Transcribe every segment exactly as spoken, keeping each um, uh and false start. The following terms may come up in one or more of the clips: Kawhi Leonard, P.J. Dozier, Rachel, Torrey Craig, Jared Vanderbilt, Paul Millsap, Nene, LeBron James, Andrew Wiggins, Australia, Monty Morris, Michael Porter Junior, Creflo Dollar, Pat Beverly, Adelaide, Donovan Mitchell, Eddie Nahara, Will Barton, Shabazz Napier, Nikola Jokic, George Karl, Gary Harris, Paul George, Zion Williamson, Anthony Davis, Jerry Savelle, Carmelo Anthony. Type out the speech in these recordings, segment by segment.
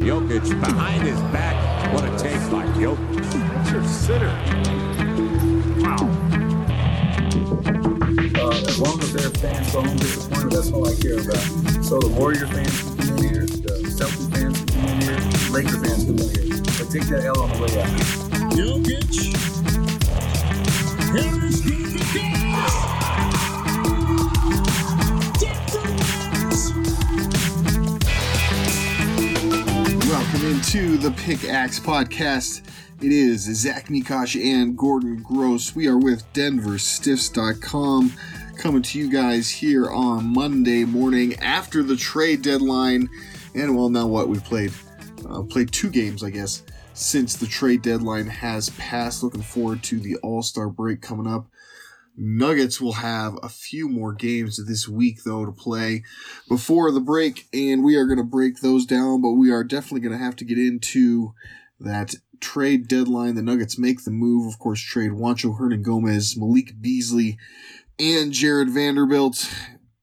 Jokic behind his back. What a take by Jokic. That's your sitter. Wow. Uh, as long as their fans don't disappoint, that's all I care about. So the Warrior fans come in here, the Celtics fans come in here, Laker fans come in here. But take that L on the way out. Jokic. Harris goes again. Welcome into the Pickaxe Podcast. It is Zach Mikash and Gordon Gross. We are with Denver Stiffs dot com coming to you guys here on Monday morning after the trade deadline. And well, now what? We've played uh, played two games, I guess, since the trade deadline has passed. Looking forward to the All-Star break coming up. Nuggets will have a few more games this week, though, to play before the break, and we are going to break those down, but we are definitely going to have to get into that trade deadline. The Nuggets make the move, of course, trade Juancho Hernangomez, Malik Beasley, and Jared Vanderbilt.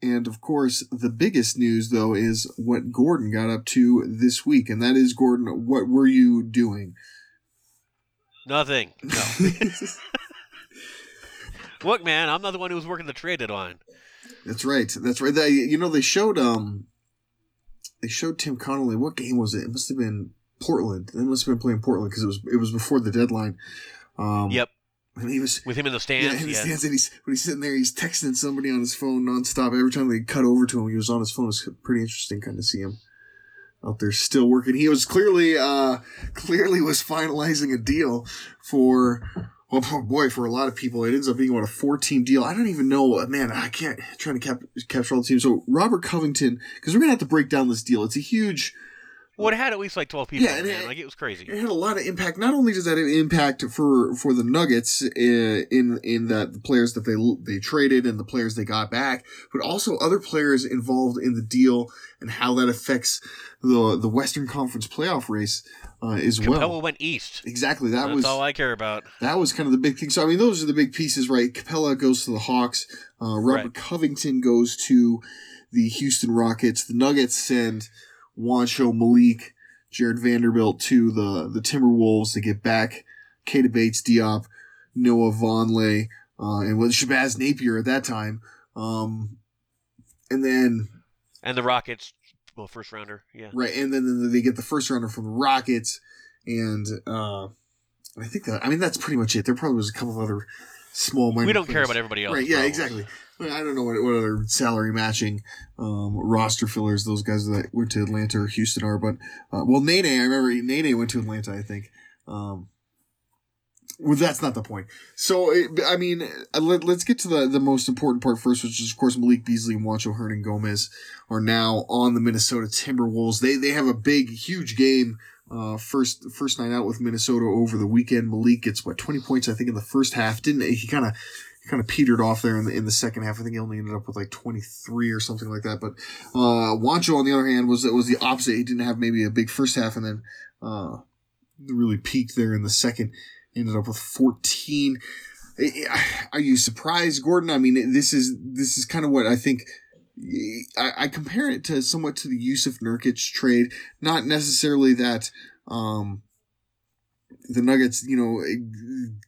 And, of course, the biggest news, though, is what Gordon got up to this week, and that is, Gordon, what were you doing? Nothing. No. Look, man, I'm not the one who was working the trade deadline. That's right. That's right. They, you know, they showed um, they showed Tim Connelly. What game was it? It must have been Portland. They must have been playing Portland because it was it was before the deadline. Um, yep. And he was with him in the stands. Yeah, in the yeah. stands, and he's when he's sitting there, he's texting somebody on his phone nonstop. Every time they cut over to him, he was on his phone. It was pretty interesting, kind of see him out there still working. He was clearly uh clearly was finalizing a deal for. Well, oh boy, for a lot of people, it ends up being what a four-team deal. I don't even know, man. I can't I'm trying to cap, capture all the teams. So Robert Covington, because we're gonna have to break down this deal. It's a huge. Well, it had at least like twelve people. Yeah, in it, like it was crazy. It had a lot of impact. Not only does that have impact for for the Nuggets in in that the players that they they traded and the players they got back, but also other players involved in the deal and how that affects the the Western Conference playoff race. Uh, as Capela well. Capela went east. Exactly. That That's was all I care about. That was kind of the big thing. So, I mean, those are the big pieces, right? Capela goes to the Hawks. Uh, Robert right. Covington goes to the Houston Rockets. The Nuggets send Juancho, Malik, Jared Vanderbilt to the, the Timberwolves. They get back Keita Bates-Diop, Noah Vonleh, uh, and well, Shabazz Napier at that time. Um, and then... And the Rockets... Well, first rounder, yeah. Right, and then they get the first rounder from the Rockets, and uh, I think that I mean that's pretty much it. There probably was a couple of other small minor. We don't players. care about everybody else, right? Yeah, exactly. I don't know what, what other salary matching um, roster fillers those guys that went to Atlanta or Houston are, but uh, well, Nene, I remember Nene went to Atlanta, I think. Um, Well, that's not the point. So, I mean, let, let's get to the, the most important part first, which is, of course, Malik Beasley and Juancho Hernangomez are now on the Minnesota Timberwolves. They they have a big, huge game uh, first first night out with Minnesota over the weekend. Malik gets, what, twenty points, I think, in the first half. Didn't he kind of kind of petered off there in the, in the second half. I think he only ended up with, like, twenty-three or something like that. But uh, Juancho, on the other hand, was was the opposite. He didn't have maybe a big first half and then uh, really peaked there in the second. Ended up with fourteen. Are you surprised, Gordon? I mean, this is this is kind of what I think. I, I compare it to somewhat to the Jusuf Nurkic trade. Not necessarily that um, the Nuggets, you know,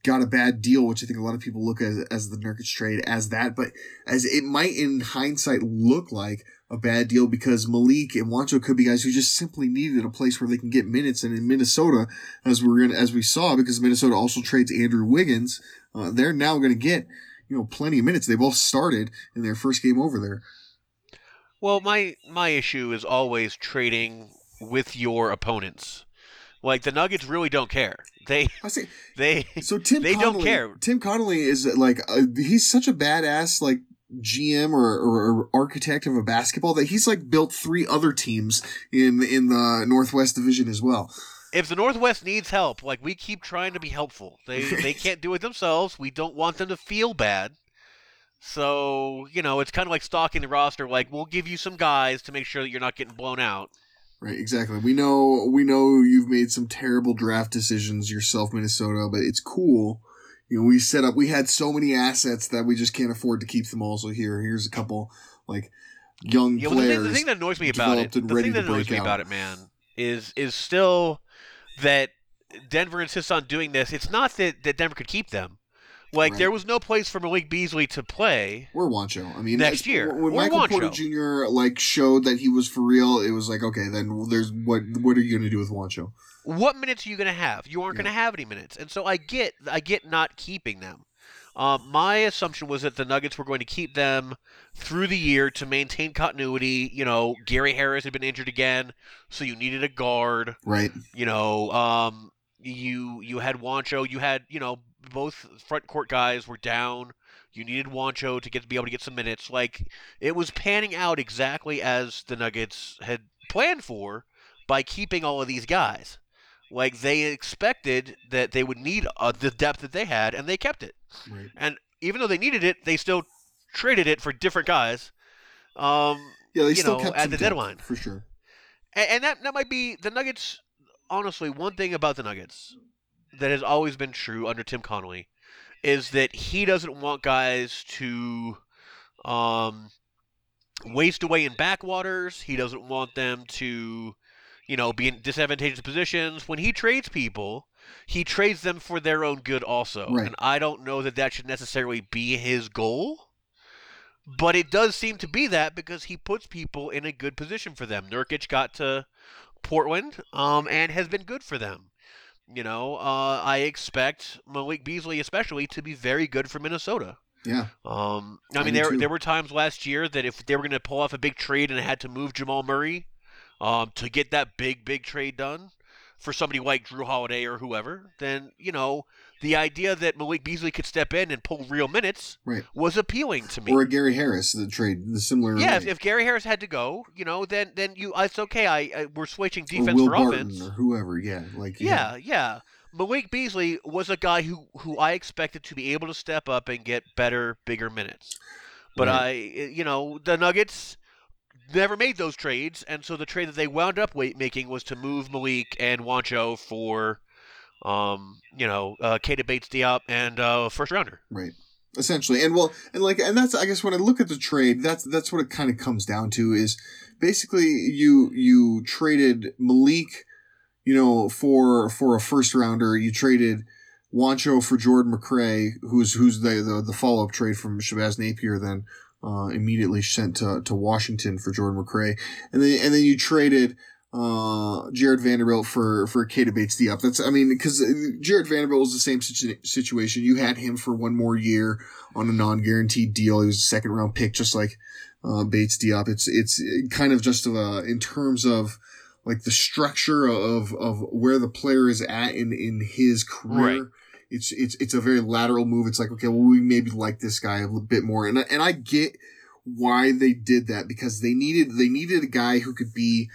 got a bad deal, which I think a lot of people look at as the Nurkic trade as that, but as it might in hindsight look like a bad deal because Malik and Juancho could be guys who just simply needed a place where they can get minutes. And in Minnesota, as we're in, as we saw, because Minnesota also trades Andrew Wiggins, uh, they're now going to get, you know, plenty of minutes. They both started in their first game over there. Well, my, my issue is always trading with your opponents. Like the Nuggets really don't care. They, I see. they, so Tim they Connelly, don't care. Tim Connelly is like, uh, he's such a badass, like, G M or, or, or architect of a basketball that he's like built three other teams in in the Northwest Division as well. If the Northwest needs help, like we keep trying to be helpful, they they can't do it themselves. We don't want them to feel bad, so you know it's kind of like stocking the roster. Like we'll give you some guys to make sure that you're not getting blown out. Right, exactly. We know we know you've made some terrible draft decisions yourself, Minnesota, but it's cool. You know, we set up, we had so many assets that we just can't afford to keep them all. So here, here's a couple, like, young yeah, well, players. The thing, the thing that annoys me about it, the thing that annoys me out. about it, man, is is still that Denver insists on doing this. It's not that, that Denver could keep them. Like, right. There was no place for Malik Beasley to play. Or Juancho. I mean, next year. When We're Michael Juancho. Porter Junior, like, showed that he was for real, it was like, okay, then there's what What are you going to do with Juancho? What minutes are you going to have? You aren't yeah. going to have any minutes. And so I get I get not keeping them. Um, my assumption was that the Nuggets were going to keep them through the year to maintain continuity. You know, Gary Harris had been injured again, so you needed a guard. Right. You know, um, you you had Juancho. You had, you know... both front court guys were down. You needed Juancho to get to be able to get some minutes. Like, it was panning out exactly as the Nuggets had planned for by keeping all of these guys. Like, they expected that they would need uh, the depth that they had, and they kept it. Right. And even though they needed it, they still traded it for different guys. Um, yeah, they you still know, kept at the deadline for sure. And, and that that might be the Nuggets. Honestly, one thing about the Nuggets that has always been true under Tim Connelly is that he doesn't want guys to um, waste away in backwaters. He doesn't want them to, you know, be in disadvantageous positions. When he trades people, he trades them for their own good also. Right. And I don't know that that should necessarily be his goal. But it does seem to be that because he puts people in a good position for them. Nurkic got to Portland um, and has been good for them. You know, uh, I expect Malik Beasley especially to be very good for Minnesota. Yeah. Um, I mean, there too. there were times last year that if they were going to pull off a big trade and had to move Jamal Murray um, to get that big, big trade done for somebody like Drew Holiday or whoever, then, you know, the idea that Malik Beasley could step in and pull real minutes right. was appealing to me. Or Gary Harris, the trade, the similar Yeah, if, if Gary Harris had to go, you know, then then you it's okay. I, I we're switching defense or Will for Barton offense. Or whoever, yeah. Like, yeah, yeah, yeah. Malik Beasley was a guy who, who I expected to be able to step up and get better, bigger minutes. But right. I, you know, the Nuggets never made those trades, and so the trade that they wound up making was to move Malik and Juancho for, um, you know, uh, Keita Bates-Diop and uh, first rounder, right? Essentially, and well, and like, and that's I guess when I look at the trade, that's that's what it kind of comes down to is basically you you traded Malik, you know, for for a first rounder. You traded Juancho for Jordan McRae, who's who's the the, the follow up trade from Shabazz Napier then. Uh, immediately sent to, to Washington for Jordan McRae. And then, and then you traded, uh, Jared Vanderbilt for, for Keita Bates-Diop. That's, I mean, cause Jared Vanderbilt was the same situ- situation. You had him for one more year on a non-guaranteed deal. He was a second round pick, just like, uh, Bates-Diop. It's, it's kind of just, uh, in terms of like the structure of, of where the player is at in, in his career. Right. It's, it's, it's a very lateral move. It's like, okay, well, we maybe like this guy a little bit more. And I, and I get why they did that because they needed, they needed a guy who could be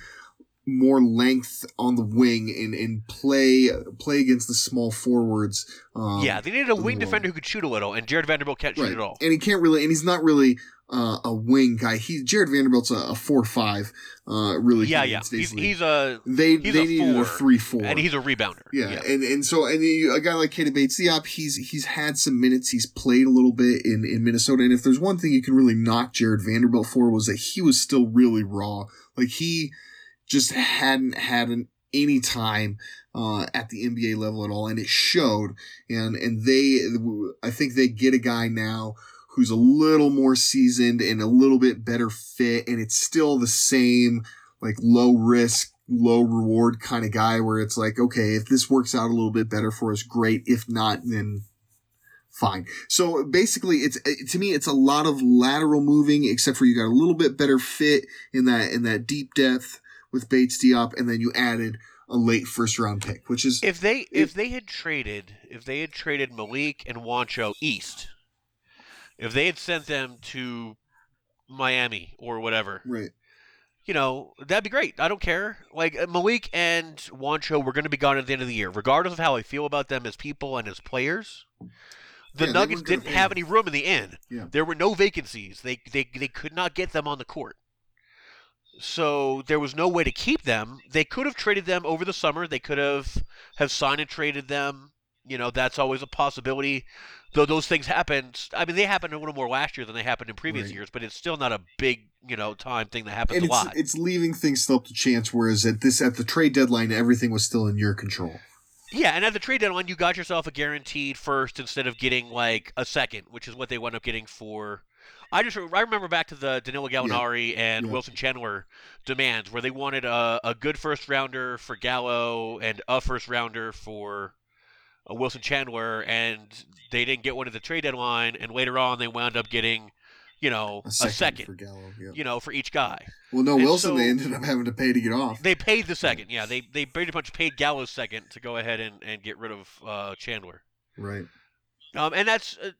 more length on the wing and, and play, play against the small forwards. Um, yeah. They needed a wing defender who could shoot a little and Jared Vanderbilt can't shoot at all. And he can't really, and he's not really, uh, a wing guy. He, Jared Vanderbilt's a, a four five, uh, really. Yeah. Yeah. He's, he's a, they, he's they a needed four, a three four. And he's a rebounder. Yeah. yeah. And, and so, and you, a guy like Keita Bates-Diop, he's, he's had some minutes. He's played a little bit in, in Minnesota. And if there's one thing you can really knock Jared Vanderbilt for was that he was still really raw. Like he just hadn't had an, any time, uh, at the N B A level at all. And it showed. And, and they, I think they get a guy now who's a little more seasoned and a little bit better fit. And it's still the same, like low risk, low reward kind of guy where it's like, okay, if this works out a little bit better for us, great. If not, then fine. So basically it's, it, to me, it's a lot of lateral moving, except for you got a little bit better fit in that, in that deep depth with Bates-Diop. And then you added a late first round pick, which is if they, if, if they had traded, if they had traded Malik and Juancho East, if they had sent them to Miami or whatever, right? You know, that'd be great. I don't care. Like, Malik and Juancho were going to be gone at the end of the year, regardless of how I feel about them as people and as players. The yeah, Nuggets didn't have any room in the end. Yeah. There were no vacancies. They, they they could not get them on the court. So there was no way to keep them. They could have traded them over the summer. They could have, have signed and traded them. You know, that's always a possibility, though those things happened. I mean, they happened a little more last year than they happened in previous right. years, but it's still not a big you know, time thing that happens and a it's, lot. It's leaving things still up to chance, whereas at this at the trade deadline, everything was still in your control. Yeah, and at the trade deadline, you got yourself a guaranteed first instead of getting like a second, which is what they wound up getting for. I just I remember back to the Danilo Gallinari yeah. and yeah. Wilson Chandler demands, where they wanted a, a good first rounder for Gallo and a first rounder for uh, Wilson Chandler, and they didn't get one at the trade deadline, and later on they wound up getting, you know, a second, a second for Gallo, yeah. you know, for each guy. Well, no, and Wilson so, they ended up having to pay to get off. They paid the second, yeah. They they pretty much paid Gallo's second to go ahead and, and get rid of uh, Chandler. Right. Um, and that's uh,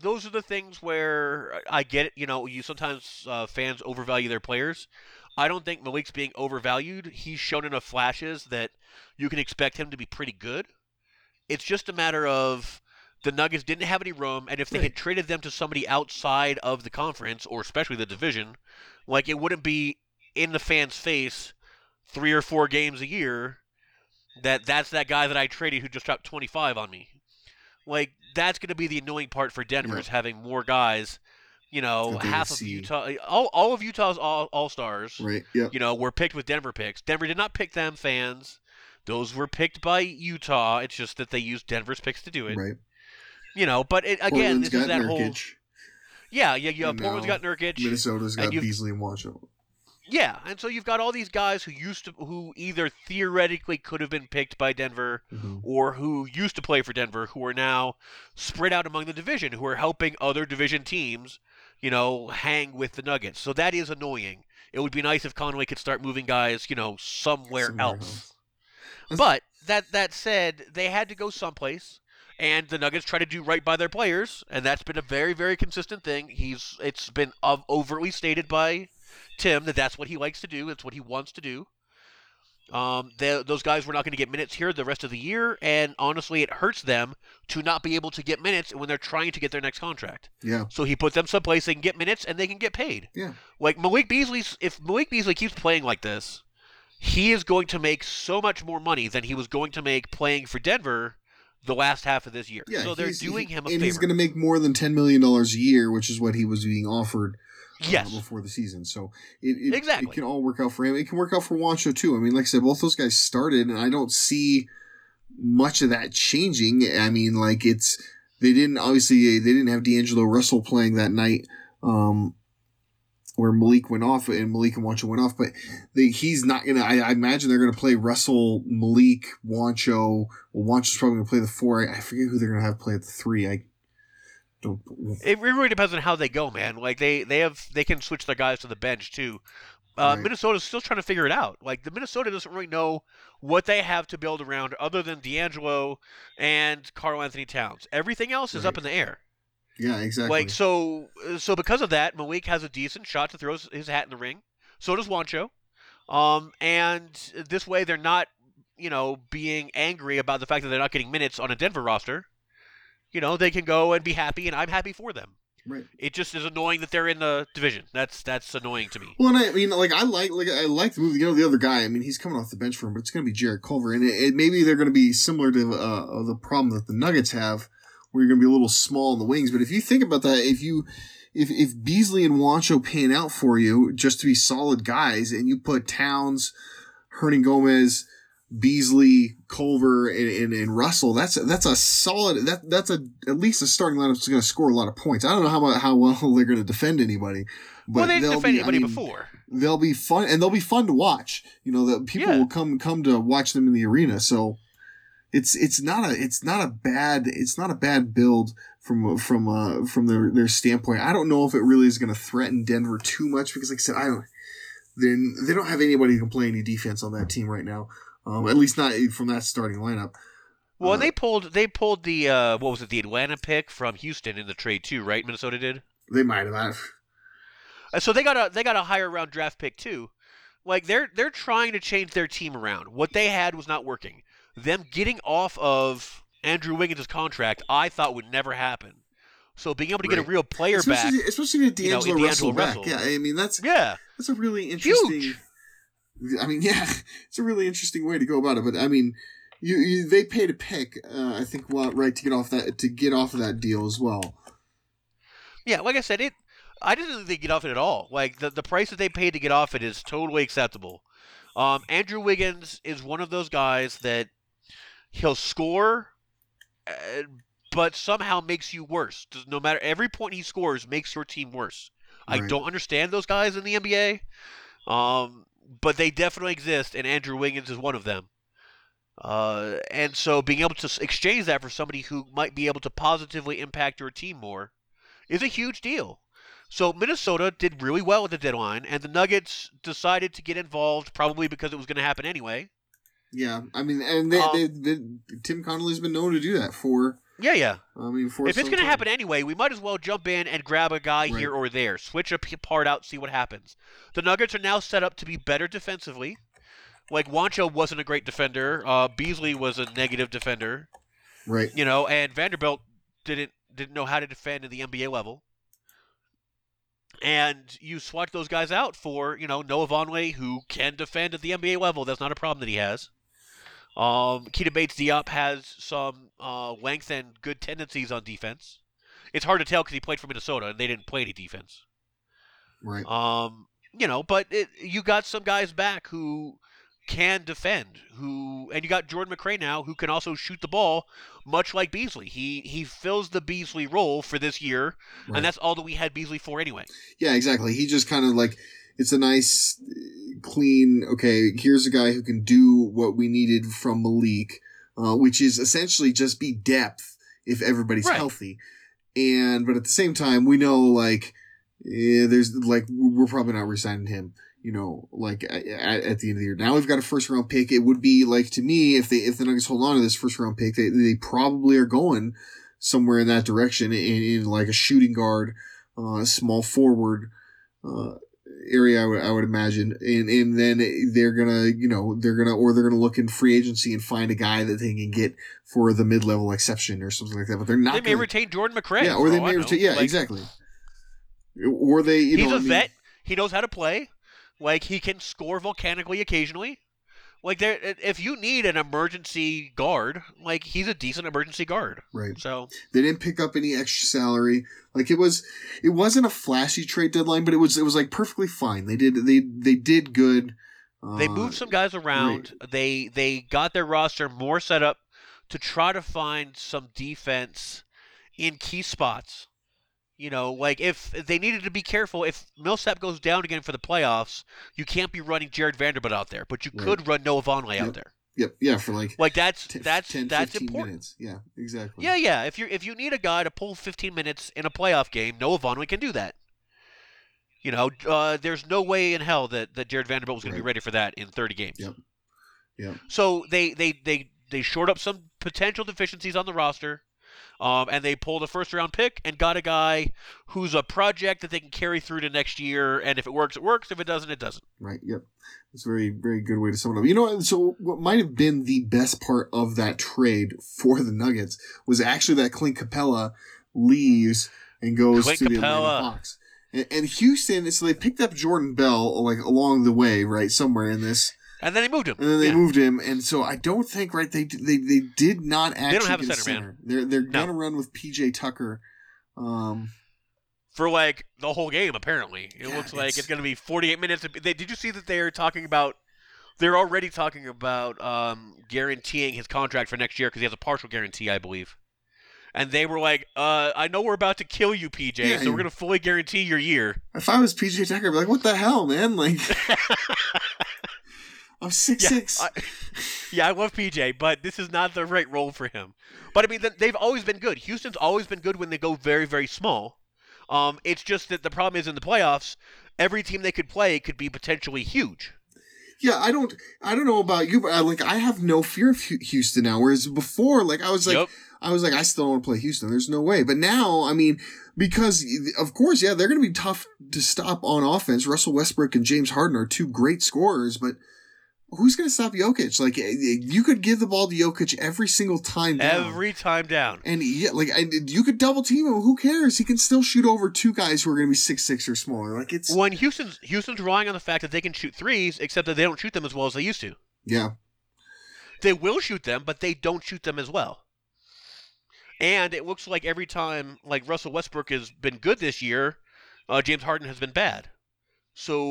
those are the things where I get it. You know, you sometimes uh, fans overvalue their players. I don't think Malik's being overvalued. He's shown enough flashes that you can expect him to be pretty good. It's just a matter of the Nuggets didn't have any room, and if they right. had traded them to somebody outside of the conference, or especially the division, like it wouldn't be in the fans' face three or four games a year that that's that guy that I traded who just dropped twenty-five on me. Like, that's going to be the annoying part for Denver yeah. is having more guys, you know, half of see. Utah, all all of Utah's all, all-stars, right. yep. you know, were picked with Denver picks. Denver did not pick them, fans. Those were picked by Utah. It's just that they used Denver's picks to do it. Right. You know, but it, again, Portland's this is that Nurkic. whole. Yeah, yeah, yeah. Portland's got Nurkic. Minnesota's got Beasley and Juancho. Yeah, and so you've got all these guys who used to, who either theoretically could have been picked by Denver mm-hmm. or who used to play for Denver, who are now spread out among the division, who are helping other division teams, you know, hang with the Nuggets. So that is annoying. It would be nice if Conway could start moving guys, you know, somewhere, somewhere else. else. But that that said, they had to go someplace, and the Nuggets try to do right by their players, and that's been a very, very consistent thing. He's it's been overtly stated by Tim that that's what he likes to do. It's what he wants to do. Um, they, those guys were not going to get minutes here the rest of the year, and honestly, it hurts them to not be able to get minutes when they're trying to get their next contract. Yeah. So he put them someplace they can get minutes and they can get paid. Yeah. Like Malik Beasley's, if Malik Beasley keeps playing like this, he is going to make so much more money than he was going to make playing for Denver the last half of this year. Yeah, so they're doing he, him a and favor. And he's going to make more than ten million dollars a year, which is what he was being offered. Yes. Uh, before the season. So it, it, exactly. it can all work out for him. It can work out for Juancho too. I mean, like I said, both those guys started, and I don't see much of that changing. I mean, like it's they didn't obviously they didn't have D'Angelo Russell playing that night um, where Malik went off and Malik and Juancho went off, but they, he's not going to – I imagine they're going to play Russell, Malik, Juancho. Well, Juancho's probably going to play the four. I, I forget who they're going to have play at the three. I It really depends on how they go, man. Like they, they have they can switch their guys to the bench too. Uh, right. Minnesota's still trying to figure it out. Like the Minnesota doesn't really know what they have to build around, other than D'Angelo and Karl Anthony Towns. Everything else is right. up in the air. Yeah, exactly. Like so, so because of that, Malik has a decent shot to throw his hat in the ring. So does Juancho. Um, and this way, they're not, you know, being angry about the fact that they're not getting minutes on a Denver roster. You know, they can go and be happy, and I'm happy for them. Right. It just is annoying that they're in the division. That's that's annoying to me. Well, and I mean, like I like like I like the move. You know, the other guy. I mean, he's coming off the bench for him, but it's going to be Jared Culver, and it, it, maybe they're going to be similar to uh, the problem that the Nuggets have, where you're going to be a little small in the wings. But if you think about that, if you if if Beasley and Juancho pan out for you just to be solid guys, and you put Towns, Hernangomez, Beasley, Culver, and, and, and Russell, that's that's a solid that that's a at least a starting lineup that's going to score a lot of points. I don't know how how well they're going to defend anybody, but well, they didn't defend be, anybody I mean, before. They'll be fun, and they'll be fun to watch. You know, the people yeah. will come come to watch them in the arena. So it's it's not a it's not a bad it's not a bad build from from uh, from their their standpoint. I don't know if it really is going to threaten Denver too much, because like I said, I don't then they don't have anybody who can play any defense on that team right now. Um, at least not from that starting lineup. Well, uh, they pulled they pulled the uh, what was it the Atlanta pick from Houston in the trade too, right? Minnesota did. They might have. Uh, so they got a they got a higher round draft pick too. Like they're they're trying to change their team around. What they had was not working. Them getting off of Andrew Wiggins' contract, I thought would never happen. So being able to right. get a real player especially, back, especially with D'Angelo, you know, D'Angelo Russell, Russell. Yeah, I mean that's yeah. that's a really interesting. Huge. I mean, yeah, it's a really interesting way to go about it. But I mean, you, you they paid a pick, uh, I think, well, right to get off that to get off of that deal as well. Yeah, like I said, it I just don't think they get off it at all. Like, the, the price that they paid to get off it is totally acceptable. Um, Andrew Wiggins is one of those guys that he'll score, uh, but somehow makes you worse. No matter, every point he scores makes your team worse. Right. I don't understand those guys in the N B A, um, but they definitely exist, and Andrew Wiggins is one of them. Uh, and so being able to exchange that for somebody who might be able to positively impact your team more is a huge deal. So Minnesota did really well at the deadline, and the Nuggets decided to get involved probably because it was going to happen anyway. Yeah, I mean, and they, um, they, they, Tim Connelly's been known to do that for... Yeah, yeah. I mean, for if it's going to happen anyway, we might as well jump in and grab a guy right. here or there, switch a part out, see what happens. The Nuggets are now set up to be better defensively. Like, Juancho wasn't a great defender. Uh, Beasley was a negative defender. Right. You know, and Vanderbilt didn't didn't know how to defend at the N B A level. And you swatch those guys out for, you know, Noah Vonleh, who can defend at the N B A level. That's not a problem that he has. Um, Keita Bates-Diop has some uh, length and good tendencies on defense. It's hard to tell because he played for Minnesota, and they didn't play any defense. Right. Um, you know, but it, you got some guys back who can defend, who, and you got Jordan McRae now, who can also shoot the ball, much like Beasley. He he fills the Beasley role for this year, right. and that's all that we had Beasley for anyway. Yeah, exactly. He just kind of like, it's a nice, clean, okay, here's a guy who can do what we needed from Malik, uh, which is essentially just be depth if everybody's right. healthy. And but at the same time, we know, like, eh, there's like we're probably not re-signing him. You know, like at, at the end of the year. Now we've got a first round pick. It would be like, to me, if they if the Nuggets hold on to this first round pick, they they probably are going somewhere in that direction in, in like a shooting guard, uh, small forward uh, area. I would I would imagine, and and then they're gonna you know they're gonna or they're gonna look in free agency and find a guy that they can get for the mid level exception or something like that. But they're not. They may gonna, retain Jordan McRae. Yeah, or they may retain. Yeah, like, exactly. Or they. You he's know, a I mean, vet. He knows how to play. Like, he can score volcanically occasionally. Like, there, if you need an emergency guard, like, he's a decent emergency guard. Right. So they didn't pick up any extra salary. Like, it was, it wasn't a flashy trade deadline, but it was, it was like perfectly fine. They did, they, they did good. Uh, they moved some guys around. Right. They, they got their roster more set up to try to find some defense in key spots. You know, like, if they needed to be careful, if Millsap goes down again for the playoffs, you can't be running Jared Vanderbilt out there, but you right. could run Noah Vonleh yep. out there. Yep, yeah, for like like that's ten, that's ten, that's important. Minutes. Yeah, exactly. Yeah, yeah. If you if you need a guy to pull fifteen minutes in a playoff game, Noah Vonleh can do that. You know, uh, there's no way in hell that, that Jared Vanderbilt was going right. to be ready for that in thirty games. Yep. Yeah. So they they they they shored up some potential deficiencies on the roster. Um, and they pulled a first-round pick and got a guy who's a project that they can carry through to next year. And if it works, it works. If it doesn't, it doesn't. Right, yep. That's a very, very good way to sum it up. You know, so what might have been the best part of that trade for the Nuggets was actually that Clint Capela leaves and goes Clint to Capela. the Atlanta Hawks. And, and Houston, so they picked up Jordan Bell like along the way, right, somewhere in this. And then they moved him. And then they yeah. moved him, and so I don't think right they they they did not actually. They don't have a center, center. man. They're they're no. gonna run with P J Tucker, um, for like the whole game. Apparently, it yeah, looks like it's, it's gonna be forty-eight minutes. Of, they, did you see that they're talking about? They're already talking about um, guaranteeing his contract for next year because he has a partial guarantee, I believe. And they were like, uh, I know we're about to kill you, P J, yeah, so we're going to fully guarantee your year. If I was P J Tucker, I'd be like, what the hell, man? Like, I'm six foot six. Yeah, yeah, I love P J, but this is not the right role for him. But, I mean, they've always been good. Houston's always been good when they go very, very small. Um, it's just that the problem is in the playoffs, every team they could play could be potentially huge. Yeah, I don't I don't know about you, but I, like I have no fear of Houston now, whereas before, like I was like yep. I was like I still don't want to play Houston. There's no way. But now, I mean, because of course, yeah, they're going to be tough to stop on offense. Russell Westbrook and James Harden are two great scorers, but who's going to stop Jokic? Like, you could give the ball to Jokic every single time down. Every time down. And yeah, like and you could double team him. Who cares? He can still shoot over two guys who are going to be six foot six or smaller. Like it's when Houston's Houston's relying on the fact that they can shoot threes, except that they don't shoot them as well as they used to. Yeah. They will shoot them, but they don't shoot them as well. And it looks like every time, like Russell Westbrook has been good this year, Uh, James Harden has been bad. So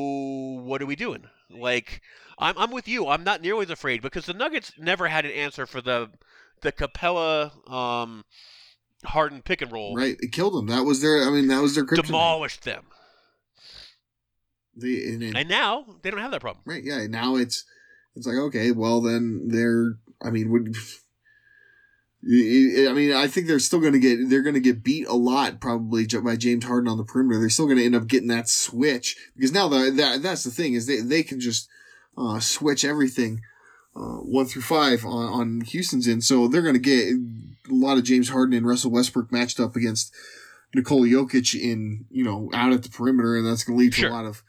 what are we doing? Like, I'm I'm with you. I'm not nearly as afraid because the Nuggets never had an answer for the the Capela um, Harden pick and roll. Right, it killed them. That was their. I mean, that was their kryptonite. Demolished them. The, and, and, and now they don't have that problem. Right? Yeah. Now it's it's like okay, well then they're. I mean, would. I mean, I think they're still going to get they're going to get beat a lot probably by James Harden on the perimeter. They're still going to end up getting that switch because now the, that that's the thing is they, they can just uh, switch everything uh, one through five on, on Houston's end. So they're going to get a lot of James Harden and Russell Westbrook matched up against Nikola Jokic in you know out at the perimeter, and that's going to lead sure. to a lot of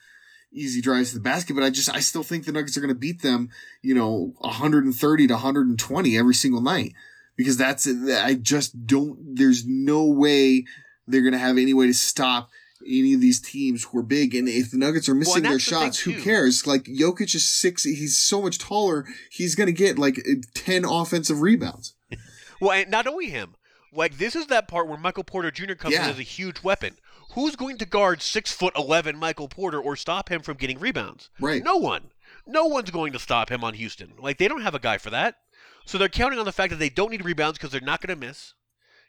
easy drives to the basket. But I just I still think the Nuggets are going to beat them you know one thirty to one twenty every single night. Because that's I just don't. There's no way they're going to have any way to stop any of these teams who are big. And if the Nuggets are missing well, their shots, the who cares? Like Jokic is six. He's so much taller. He's going to get like ten offensive rebounds. Well, and not only him. Like this is that part where Michael Porter Junior comes yeah. in as a huge weapon. Who's going to guard six foot eleven Michael Porter or stop him from getting rebounds? Right. No one. No one's going to stop him on Houston. Like they don't have a guy for that. So they're counting on the fact that they don't need rebounds because they're not going to miss,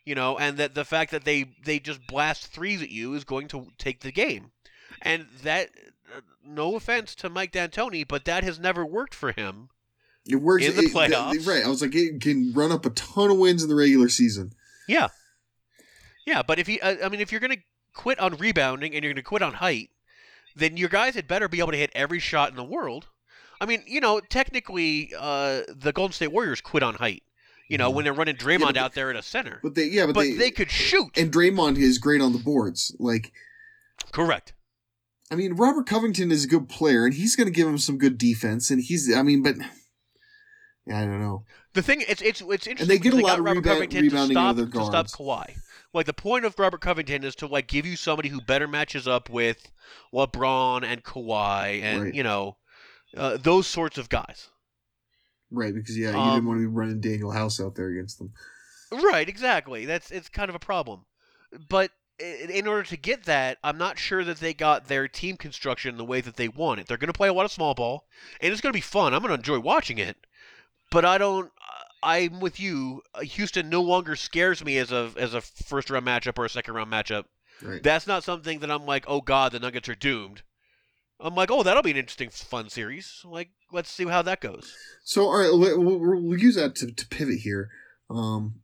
you know, and that the fact that they, they just blast threes at you is going to take the game. And that, no offense to Mike D'Antoni, but that has never worked for him it works, in the playoffs. It, right. I was like, it can run up a ton of wins in the regular season. Yeah. Yeah, but if you, I mean, if you're going to quit on rebounding and you're going to quit on height, then your guys had better be able to hit every shot in the world. I mean, you know, technically, uh, the Golden State Warriors quit on height. You know, mm-hmm. when they're running Draymond yeah, they, out there at a center, but they yeah, but, but they, they could shoot. And Draymond is great on the boards, like correct. I mean, Robert Covington is a good player, and he's going to give him some good defense. And he's, I mean, but yeah, I don't know. The thing it's it's it's interesting. And they get a they lot of Robert reba- Covington rebounding to stop, other guards. To stop Kawhi. Like the point of Robert Covington is to like give you somebody who better matches up with LeBron and Kawhi, and right. you know. Uh, those sorts of guys. Right, because, yeah, you um, didn't want to be running Daniel House out there against them. Right, exactly. That's it's kind of a problem. But in order to get that, I'm not sure that they got their team construction the way that they want it. They're going to play a lot of small ball, and it's going to be fun. I'm going to enjoy watching it. But I don't – I'm with you. Houston no longer scares me as a as a first-round matchup or a second-round matchup. Right. That's not something that I'm like, oh, God, the Nuggets are doomed. I'm like, oh, that'll be an interesting, fun series. Like, let's see how that goes. So, all right, we'll, we'll use that to, to pivot here. Um,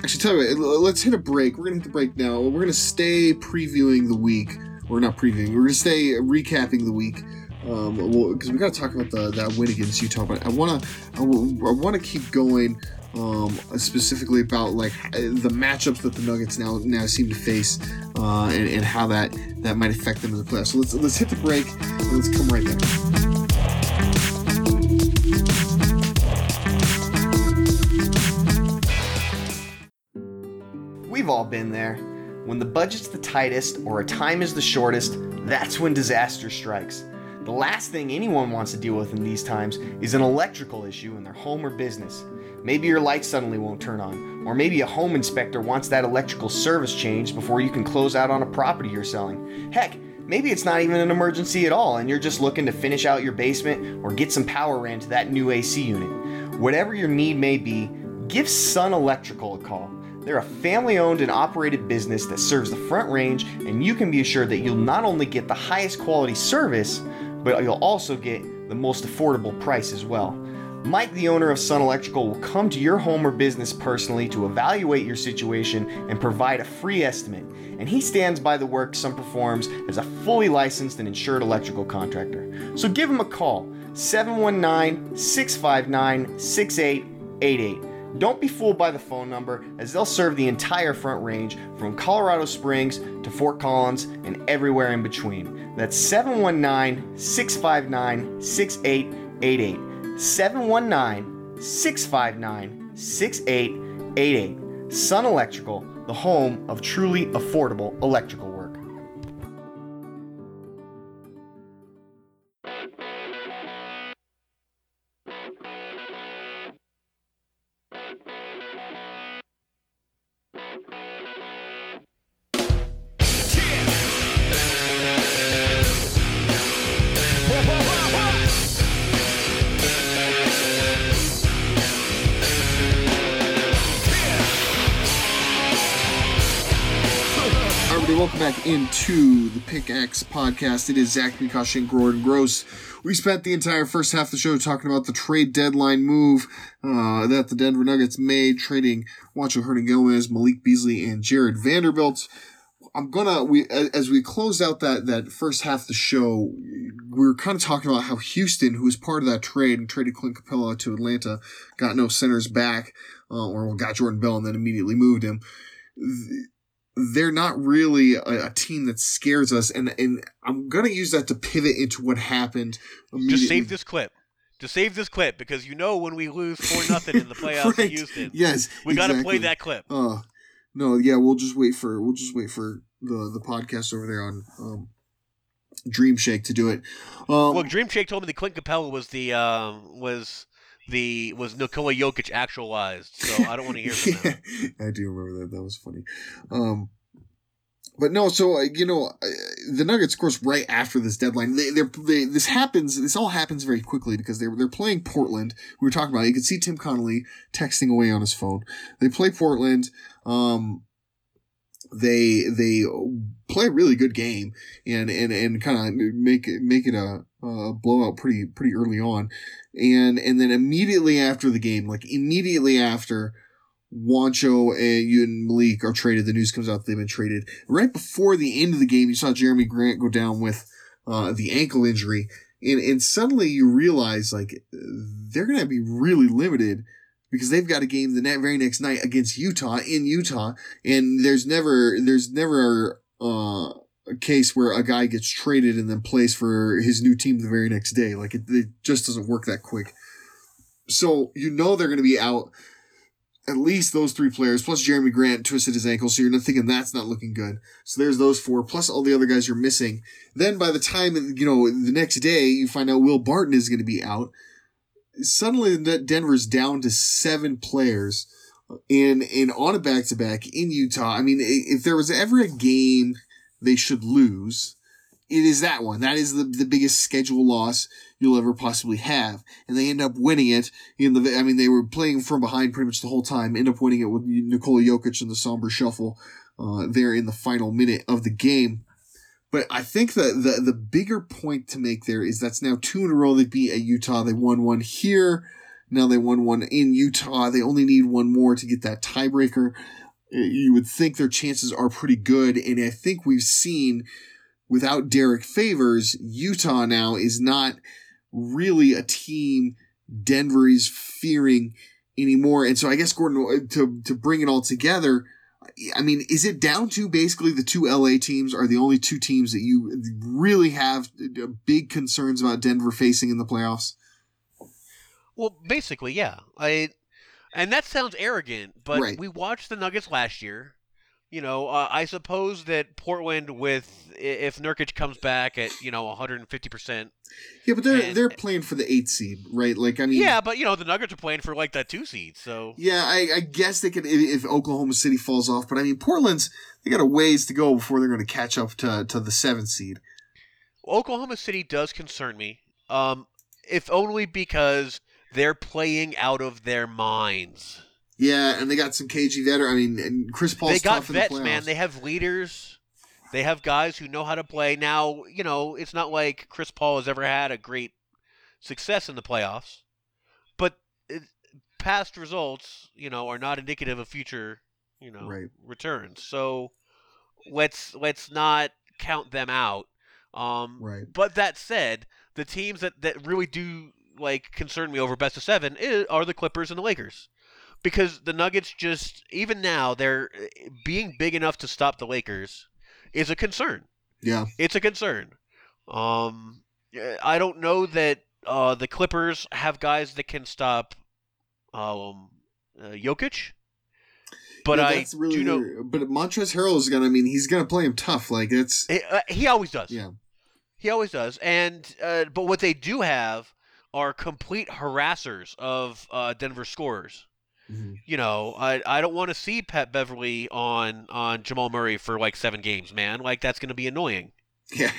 actually, tell you what, let's hit a break. We're going to hit the break now. We're going to stay previewing the week. Or not previewing. We're going to stay recapping the week. Um, we'll, 'cause we got to talk about the, that win against Utah. But I want to I, I want to keep going um, specifically about, like, the matchups that the Nuggets now now seem to face uh, and, and how that, that might affect them in the playoffs. So let's, let's hit the break and let's come right back. We've all been there. When the budget's the tightest or a time is the shortest, that's when disaster strikes. The last thing anyone wants to deal with in these times is an electrical issue in their home or business. Maybe your light suddenly won't turn on, or maybe a home inspector wants that electrical service changed before you can close out on a property you're selling. Heck, maybe it's not even an emergency at all and you're just looking to finish out your basement or get some power ran to that new A C unit. Whatever your need may be, give Sun Electrical a call. They're a family-owned and operated business that serves the Front Range, and you can be assured that you'll not only get the highest quality service, but you'll also get the most affordable price as well. Mike, the owner of Sun Electrical, will come to your home or business personally to evaluate your situation and provide a free estimate. And he stands by the work Sun performs as a fully licensed and insured electrical contractor. So give him a call, seven one nine, six five nine, six eight eight eight. Don't be fooled by the phone number, as they'll serve the entire Front Range from Colorado Springs to Fort Collins and everywhere in between. That's seven one nine, six five nine, six eight eight eight. seven one nine, six five nine, six eight eight eight. Sun Electrical, the home of truly affordable electrical work. Yeah. welcome back into the Pickaxe Podcast. It is Zach Mikash and Gordon Gross. We spent the entire first half of the show talking about the trade deadline move uh, that the Denver Nuggets made, trading Juancho Hernangomez, Malik Beasley, and Jared Vanderbilt. I'm gonna we as we closed out that that first half of the show, we were kind of talking about how Houston, who was part of that trade and traded Clint Capela to Atlanta, got no centers back, uh, or got Jordan Bell and then immediately moved him. They're not really a, a team that scares us, and and I'm gonna use that to pivot into what happened. Just save this clip. To save this clip, because you know when we lose four nothing in the playoffs right. in Houston, yes, we exactly. gotta play that clip. Uh, No, yeah, we'll just wait for we'll just wait for the the podcast over there on um, Dream Shake to do it. Um, Look, Dream Shake told me that Clint Capela was the um, was the was Nikola Jokic actualized, so I don't want to hear from yeah, that. I do remember that. That was funny. Um, but no, so uh, you know, uh, the Nuggets, of course, right after this deadline, they they this happens. This all happens very quickly because they they're playing Portland. We were talking about it. You could see Tim Connelly texting away on his phone. They play Portland. Um, they they play a really good game and and, and kind of make it make it a, a blowout pretty pretty early on, and and then immediately after the game, like immediately after, Juancho and you and Malik are traded. The news comes out that they've been traded. Right before the end of the game, you saw Jeremy Grant go down with uh, the ankle injury, and and suddenly you realize like they're gonna be really limited. Because they've got a game the very next night against Utah in Utah, and there's never there's never uh, a case where a guy gets traded and then plays for his new team the very next day. Like it, it just doesn't work that quick. So you know they're going to be out at least those three players, plus Jeremy Grant twisted his ankle, so you're not thinking that's not looking good. So there's those four, plus all the other guys you're missing. Then by the time you know the next day, you find out Will Barton is going to be out. Suddenly, Denver's down to seven players and, and on a back-to-back in Utah. I mean, if there was ever a game they should lose, it is that one. That is the, the biggest schedule loss you'll ever possibly have. And they end up winning it. In the, I mean, they were playing from behind pretty much the whole time, end up winning it with Nikola Jokic and the somber shuffle uh, there in the final minute of the game. But I think the, the the bigger point to make there is that's now two in a row they beat at Utah. They won one here. Now they won one in Utah. They only need one more to get that tiebreaker. You would think their chances are pretty good. And I think we've seen, without Derek Favors, Utah now is not really a team Denver is fearing anymore. And so I guess, Gordon, to to bring it all together, I mean, is it down to basically the two L A teams are the only two teams that you really have big concerns about Denver facing in the playoffs? Well, basically, yeah. I, and that sounds arrogant, but right. we watched the Nuggets last year. You know, uh, I suppose that Portland, with if Nurkic comes back at you know one hundred fifty percent. Yeah, but they're and, they're playing for the eight seed, right? Like I mean, yeah, but you know the Nuggets are playing for like that two seed, so yeah, I, I guess they could if Oklahoma City falls off, but I mean Portland's they got a ways to go before they're going to catch up to to the seven seed. Well, Oklahoma City does concern me, um, if only because they're playing out of their minds. Yeah, and they got some cagey veterans. I mean, and Chris Paul's tough in the playoffs. They got vets, man. They have leaders. They have guys who know how to play. Now, you know, it's not like Chris Paul has ever had a great success in the playoffs, but past results, you know, are not indicative of future, you know, right. returns. So let's let's not count them out. Um, right. But that said, the teams that, that really do like concern me over best of seven are the Clippers and the Lakers. Because the Nuggets just, even now, they're being big enough to stop the Lakers is a concern. Yeah. It's a concern. Um, I don't know that uh, the Clippers have guys that can stop um, uh, Jokic. But yeah, that's I really do weird. know. But Montrezl Harrell is going to, I mean, he's going to play him tough. Like, it's. It, uh, he always does. Yeah. He always does. And, uh, but what they do have are complete harassers of uh, Denver scorers. You know, I I don't want to see Pat Beverly on, on Jamal Murray for like seven games, man. Like that's going to be annoying. Yeah,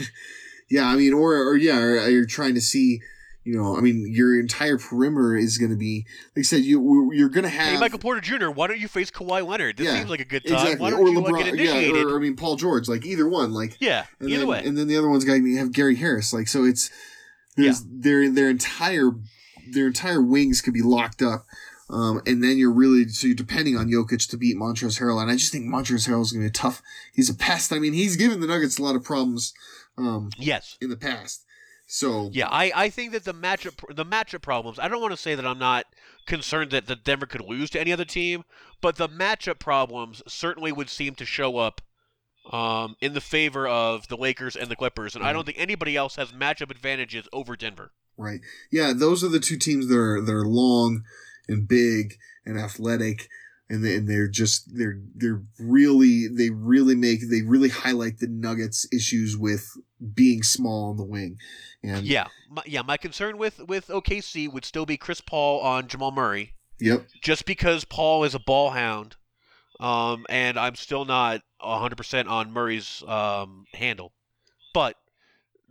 yeah. I mean, or or yeah, or you're trying to see You know, I mean, your entire perimeter is going to be, like I said, you, you're going to have... Hey, Michael Porter Junior, why don't you face Kawhi Leonard? This yeah, seems like a good time. Exactly. Why don't or you LeBron, like, get initiated? Yeah, or, I mean, Paul George, like, either one. Like, yeah, either then, way. And then the other one's going to have Gary Harris. Like, so it's... There's, yeah. Their their entire their entire wings could be locked up. Um, and then you're really... So you're depending on Jokic to beat Montrezl Harrell. And I just think Montrezl Harrell is going to be tough. He's a pest. I mean, he's given the Nuggets a lot of problems um, yes. in the past. So yeah, I, I think that the matchup the matchup problems. I don't want to say that I'm not concerned that the Denver could lose to any other team, but the matchup problems certainly would seem to show up um, in the favor of the Lakers and the Clippers, and mm-hmm. I don't think anybody else has matchup advantages over Denver. Right? Yeah, those are the two teams that are that are long and big and athletic, and they, and they're just they're they're really they really make they really highlight the Nuggets' issues with being small on the wing. And yeah, my, yeah. My concern with, with O K C would still be Chris Paul on Jamal Murray. Yep. Just because Paul is a ball hound, um, and I'm still not one hundred percent on Murray's um, handle. But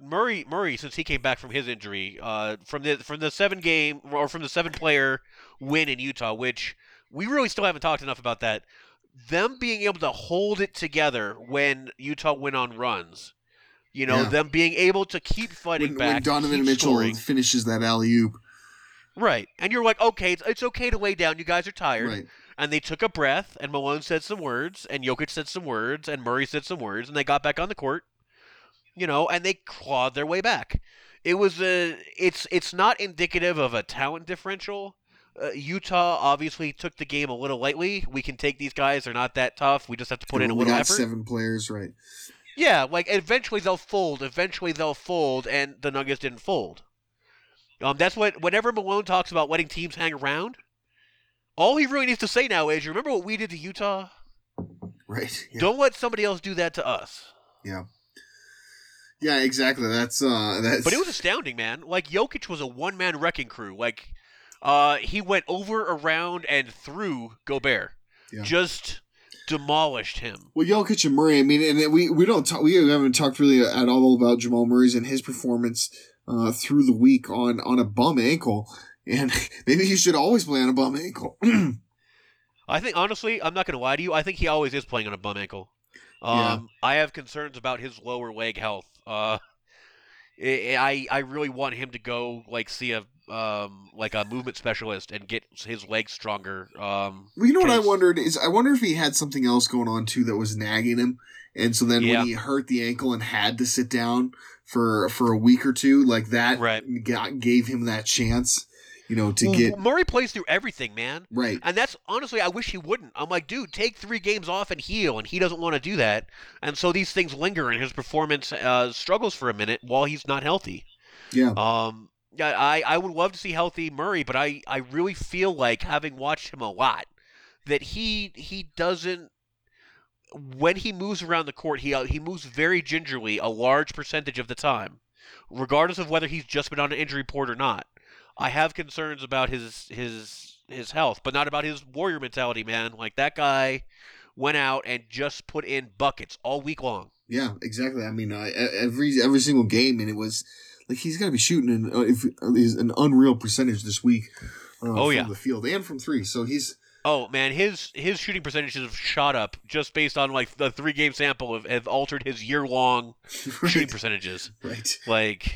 Murray, Murray, since he came back from his injury, uh, from the from the seven game or from the seven player win in Utah, which we really still haven't talked enough about that. Them being able to hold it together when Utah went on runs. You know, yeah. them being able to keep fighting when, back. When Donovan Mitchell scoring. Finishes that alley-oop. Right. And you're like, okay, it's, it's okay to lay down. You guys are tired. Right. And they took a breath, and Malone said some words, and Jokic said some words, and Murray said some words, and they got back on the court, you know, and they clawed their way back. It was a, it's, it's not indicative of a talent differential. Uh, Utah obviously took the game a little lightly. We can take these guys. They're not that tough. We just have to put and in a little effort. We got seven players, right. Yeah, like, eventually they'll fold. Eventually they'll fold, and the Nuggets didn't fold. Um, that's what, whenever Malone talks about letting teams hang around, all he really needs to say now is, remember what we did to Utah? Right. Yeah. Don't let somebody else do that to us. Yeah. Yeah, exactly. That's, uh, that's... But it was astounding, man. Like, Jokic was a one-man wrecking crew. Like, uh, he went over, around, and through Gobert. Yeah. Just... demolished him. Well, Jokic and Murray, I mean, and we, we don't talk, we haven't talked really at all about Jamal Murray's and his performance uh, through the week on, on a bum ankle, and maybe he should always play on a bum ankle. I think, honestly, I'm not going to lie to you, I think he always is playing on a bum ankle. Um, yeah. I have concerns about his lower leg health. Uh, I I really want him to go like see a um like a movement specialist and get his legs stronger. Um, well, you know case. What I wondered is I wonder if he had something else going on too that was nagging him, and so then yeah. when he hurt the ankle and had to sit down for for a week or two, like that right. got, gave him that chance, you know, to well, get. Murray plays through everything, man. Right, and that's honestly I wish he wouldn't. I'm like, dude, take three games off and heal, and he doesn't want to do that, and so these things linger, and his performance uh, struggles for a minute while he's not healthy. Yeah. Um. Yeah, I, I would love to see healthy Murray, but I, I really feel like, having watched him a lot, that he he doesn't – when he moves around the court, he he moves very gingerly a large percentage of the time, regardless of whether he's just been on an injury report or not. I have concerns about his his his health, but not about his warrior mentality, man. Like, that guy went out and just put in buckets all week long. Yeah, exactly. I mean, uh, every every single game, and it was – like, he's got to be shooting an, uh, if, uh, an unreal percentage this week uh, oh, from yeah. the field and from three. So he's oh man, his his shooting percentages have shot up just based on like the three game sample have, have altered his year long right. shooting percentages. Right, like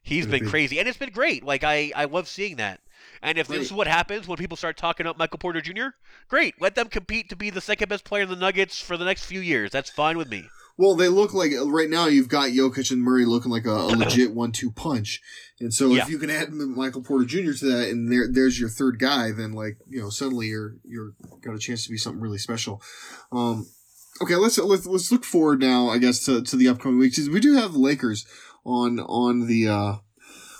he's been, been crazy, and it's been great. Like I, I love seeing that. And if right. this is what happens when people start talking up Michael Porter Junior, great, let them compete to be the second best player in the Nuggets for the next few years. That's fine with me. Well, they look like right now you've got Jokic and Murray looking like a, a legit one two punch, and so yeah. if you can add Michael Porter Junior to that, and there there's your third guy, then like you know suddenly you're you're got a chance to be something really special. Um, okay, let's let's let's look forward now, I guess, to, to the upcoming weeks. We do have the Lakers on on the uh,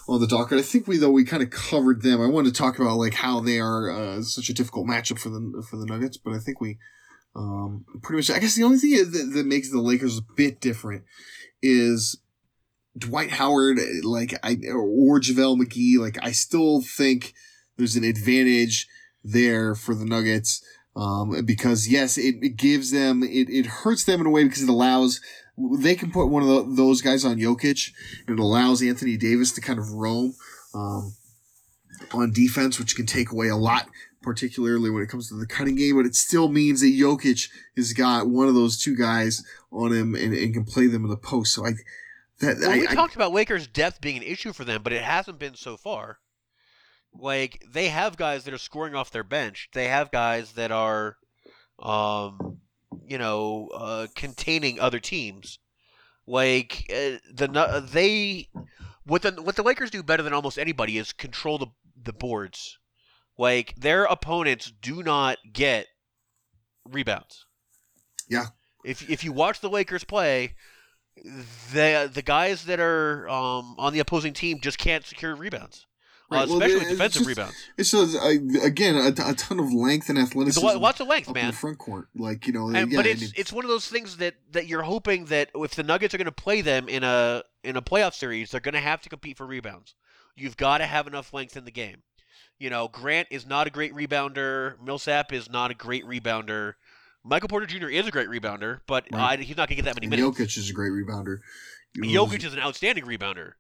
on the docket. I think we though we kind of covered them. I wanted to talk about like how they are uh, such a difficult matchup for the for the Nuggets, but I think we. Um, pretty much, I guess the only thing that, that makes the Lakers a bit different is Dwight Howard, like I or JaVale McGee. Like I still think there's an advantage there for the Nuggets um, because yes, it, it gives them it, it hurts them in a way because it allows they can put one of the, those guys on Jokic, and it allows Anthony Davis to kind of roam um, on defense, which can take away a lot, particularly when it comes to the cutting game. But it still means that Jokic has got one of those two guys on him and, and can play them in the post. So I, that well, I, we I, talked about Lakers' depth being an issue for them, but it hasn't been so far. Like, they have guys that are scoring off their bench. They have guys that are, um, you know, uh, containing other teams. Like uh, the they, what the what the Lakers do better than almost anybody is control the the boards. Like, their opponents do not get rebounds. Yeah. If if you watch the Lakers play, the the guys that are um, on the opposing team just can't secure rebounds. Uh, well, especially defensive just, rebounds. It's just, uh, again, a, a ton of length and athleticism. There's lots of length, man. In the front court. Like, you know, and, yeah, but it's I mean, it's one of those things that, that you're hoping that if the Nuggets are going to play them in a in a playoff series, they're going to have to compete for rebounds. You've got to have enough length in the game. You know, Grant is not a great rebounder. Millsap is not a great rebounder. Michael Porter Junior is a great rebounder, but right. uh, he's not going to get that many and minutes. Jokic is a great rebounder. Jokic is an outstanding rebounder.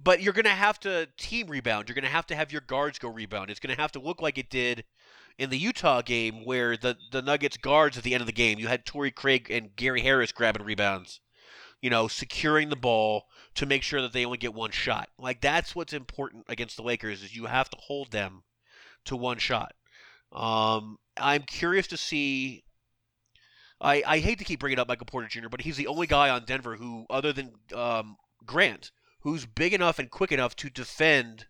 But you're going to have to team rebound. You're going to have to have your guards go rebound. It's going to have to look like it did in the Utah game where the, the Nuggets guards at the end of the game, you had Torrey Craig and Gary Harris grabbing rebounds, you know, securing the ball to make sure that they only get one shot. Like, that's what's important against the Lakers is you have to hold them to one shot. Um, I'm curious to see I, – I hate to keep bringing up Michael Porter Junior, but he's the only guy on Denver who, other than um, Grant – who's big enough and quick enough to defend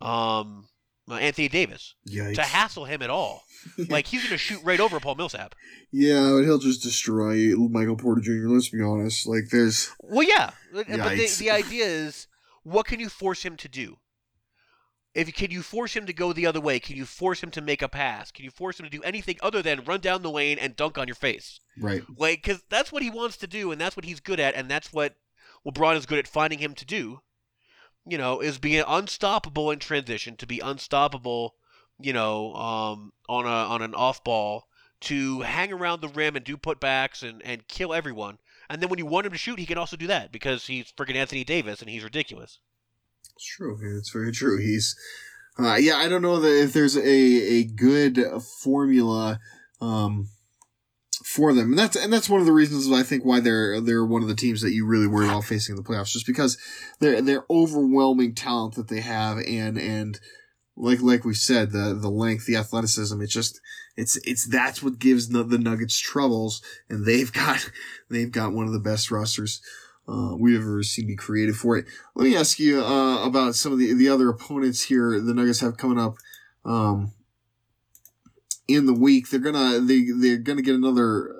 um, Anthony Davis, Yikes. to hassle him at all. Like, he's going to shoot right over Paul Millsap. Yeah, but he'll just destroy Michael Porter Junior, let's be honest. Like, there's... Well, yeah, Yikes. but the, the idea is, what can you force him to do? If Can you force him to go the other way? Can you force him to make a pass? Can you force him to do anything other than run down the lane and dunk on your face? Right. Like, because that's what he wants to do, and that's what he's good at, and that's what... LeBron is good at finding him to do, you know, is being unstoppable in transition, to be unstoppable, you know, um, on a on an off ball, to hang around the rim and do putbacks and, and kill everyone. And then when you want him to shoot, he can also do that because he's freaking Anthony Davis and he's ridiculous. It's true. Yeah, it's very true. He's, uh, yeah, I don't know that if there's a, a good formula, um, for them. And that's, and that's one of the reasons I think why they're, they're one of the teams that you really worry about facing in the playoffs, just because they're, they're overwhelming talent that they have. And, and like, like we said, the, the length, the athleticism, it's just, it's, it's, that's what gives the, the Nuggets troubles. And they've got, they've got one of the best rosters, uh, we've ever seen be created for it. Let me ask you, uh, about some of the, the other opponents here the Nuggets have coming up. Um, In the week, they're gonna they they're gonna get another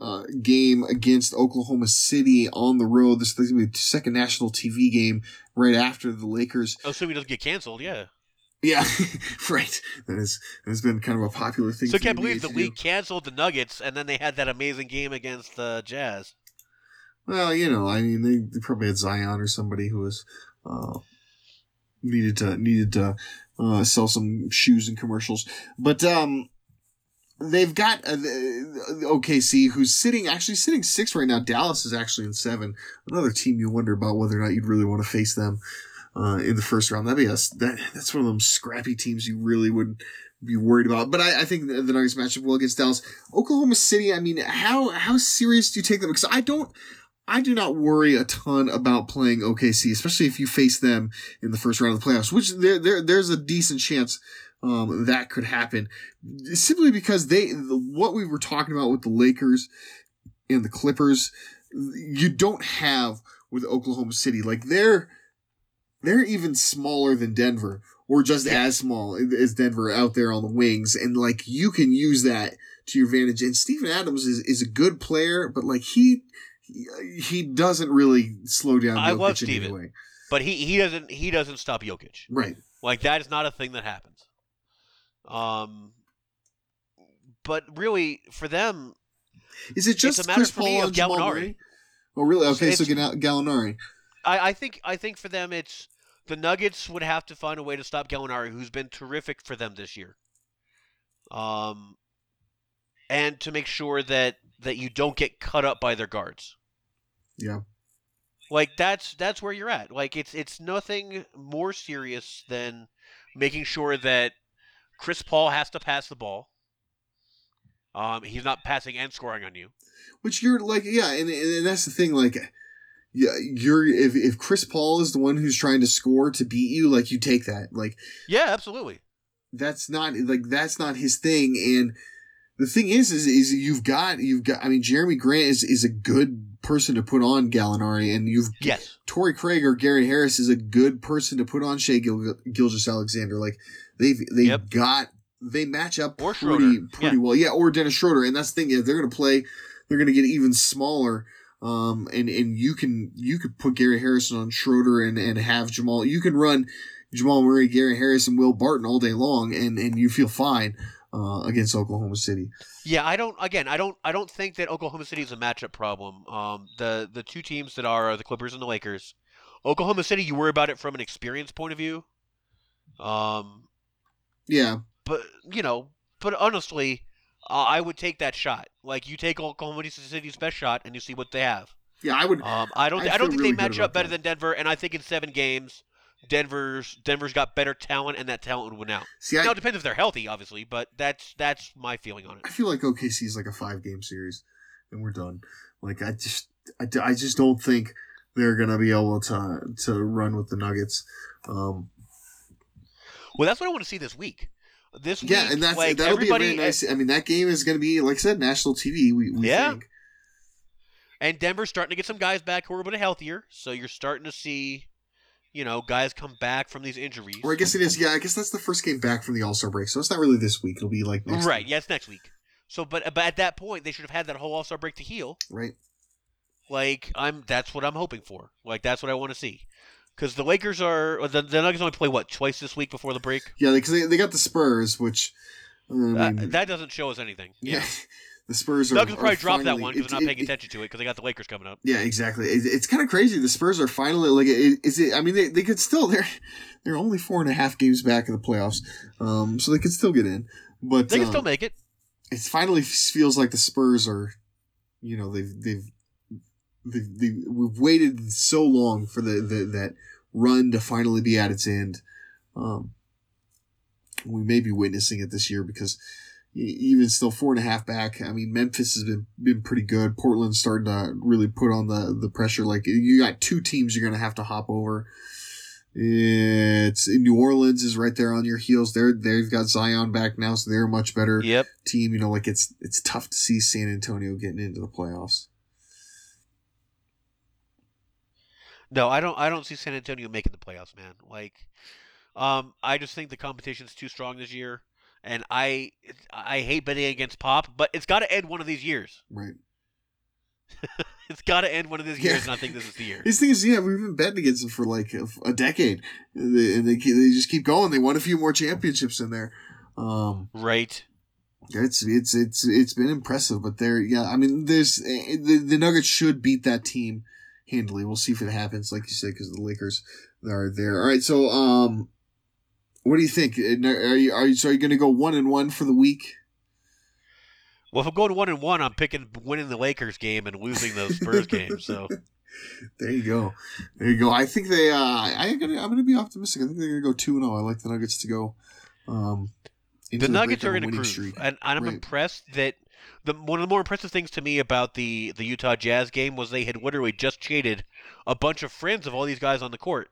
uh, game against Oklahoma City on the road. This is gonna be the second national T V game right after the Lakers. Oh, so he doesn't get canceled, yeah. Yeah, right. That is that has been kind of a popular thing. So I can't believe the league canceled the Nuggets, and then they had that amazing game against the uh, Jazz. Well, you know, I mean, they, they probably had Zion or somebody who was uh, needed to needed to uh, sell some shoes and commercials, but. Um, They've got uh, O K C, who's sitting actually sitting six right now. Dallas is actually in seven. Another team you wonder about whether or not you'd really want to face them uh, in the first round. That'd be a, that that's one of them scrappy teams you really wouldn't be worried about. But I, I think the, the Nuggets matchup will against Dallas, Oklahoma City. I mean, how how serious do you take them? Because I don't. I do not worry a ton about playing O K C, especially if you face them in the first round of the playoffs, which there, there there's a decent chance um, that could happen, simply because they the, what we were talking about with the Lakers and the Clippers, you don't have with Oklahoma City. Like they're they're even smaller than Denver, or just as small as Denver out there on the wings, and like you can use that to your advantage. And Steven Adams is is a good player, but like he. He doesn't really slow down. I Jokic love Steven, in any way. But he, he doesn't he doesn't stop Jokic. Right, like that is not a thing that happens. Um, but really for them, is it just it's a matter Chris for Paul me of Gallinari? Oh, really? Okay, it's, so Gallinari. I, I think I think for them it's the Nuggets would have to find a way to stop Gallinari, who's been terrific for them this year. Um, and to make sure that. that you don't get cut up by their guards. Yeah. Like that's that's where you're at. Like it's it's nothing more serious than making sure that Chris Paul has to pass the ball. Um, he's not passing and scoring on you. Which you're like, yeah, and and that's the thing. Like, yeah, you're if if Chris Paul is the one who's trying to score to beat you, like you take that. Like, yeah, absolutely. That's not like that's not his thing. And the thing is, is is you've got you've got. I mean, Jeremy Grant is is a good person to put on Gallinari, and you've yes. Torrey Craig or Gary Harris is a good person to put on Shai Gil- Gilgeous-Alexander. Like they've they yep. got they match up or pretty Schroeder. pretty yeah. well. Yeah, or Dennis Schroeder, and that's the thing. If they're going to play, they're going to get even smaller. Um, and and you can you could put Gary Harrison on Schroeder and and have Jamal. You can run Jamal Murray, Gary Harris, and Will Barton all day long, and and you feel fine uh, against Oklahoma City. Yeah, I don't. Again, I don't. I don't think that Oklahoma City is a matchup problem. Um, the the two teams that are, are the Clippers and the Lakers. Oklahoma City, you worry about it from an experience point of view. Um, yeah, but you know, but honestly, uh, I would take that shot. Like you take Oklahoma City's best shot, and you see what they have. Yeah, I would. Um, I don't. I, I don't think really they match up better that. than Denver, and I think in seven games, Denver's Denver's got better talent, and that talent would win out. See, I, now it depends if they're healthy, obviously, but that's that's my feeling on it. I feel like O K C is like a five game series, and we're done. Like I just I, I just don't think they're gonna be able to to run with the Nuggets. Um, well, that's what I want to see this week. This yeah, week, and that's like, that'll be a very nice. I mean, that game is gonna be, like I said, national T V. We, we yeah. think. And Denver's starting to get some guys back who are a bit healthier, so you're starting to see. You know, guys come back from these injuries. Or I guess it is, yeah, I guess that's the first game back from the All-Star break, so it's not really this week. It'll be like next right, week. yeah, it's next week. So, but, but at that point, they should have had that whole All-Star break to heal. Right. Like, I'm. that's what I'm hoping for. Like, that's what I want to see. Because the Lakers are, the, the Nuggets only play, what, twice this week before the break? Yeah, because they, they got the Spurs, which... I mean, uh, that doesn't show us anything. Yeah. yeah. The Spurs are Nuggets probably dropped that one because they're not paying it, attention to it because they got the Lakers coming up. Yeah, exactly. It, it's kind of crazy. The Spurs are finally like, it, is it? I mean, they, they could still they're they're only four and a half games back in the playoffs, um, so they could still get in. But they can uh, still make it. It finally feels like the Spurs are, you know, they've they've they've, they've we've waited so long for the, the that run to finally be at its end. Um, we may be witnessing it this year because. Even still four and a half back. I mean, Memphis has been, been pretty good. Portland's starting to really put on the, the pressure. Like, you got two teams you're going to have to hop over. It's New Orleans is right there on your heels. They're, they've got Zion back now, so they're a much better yep. team. You know, like, it's it's tough to see San Antonio getting into the playoffs. No, I don't I don't see San Antonio making the playoffs, man. Like, um, I just think the competition's too strong this year. And I I hate betting against Pop, but it's got to end one of these years. Right. it's got to end one of these years, yeah. and I think this is the year. These things, yeah, we've been betting against them for like a decade. And they, and they, they just keep going. They won a few more championships in there. Um, right. It's it's it's It's been impressive, but they're, yeah, I mean, there's the, the Nuggets should beat that team handily. We'll see if it happens, like you said, because the Lakers are there. All right, so... um. What do you think? Are you are you, so are you going to go one and one for the week? Well, if I'm going one and one, I'm picking winning the Lakers game and losing those Spurs game. So there you go, there you go. I think they. Uh, I'm gonna I'm gonna be optimistic. I think they're gonna go two and zero. I like the Nuggets to go. Um, the Nuggets are in a groove, and I'm right. impressed that the one of the more impressive things to me about the the Utah Jazz game was they had literally just cheated a bunch of friends of all these guys on the court.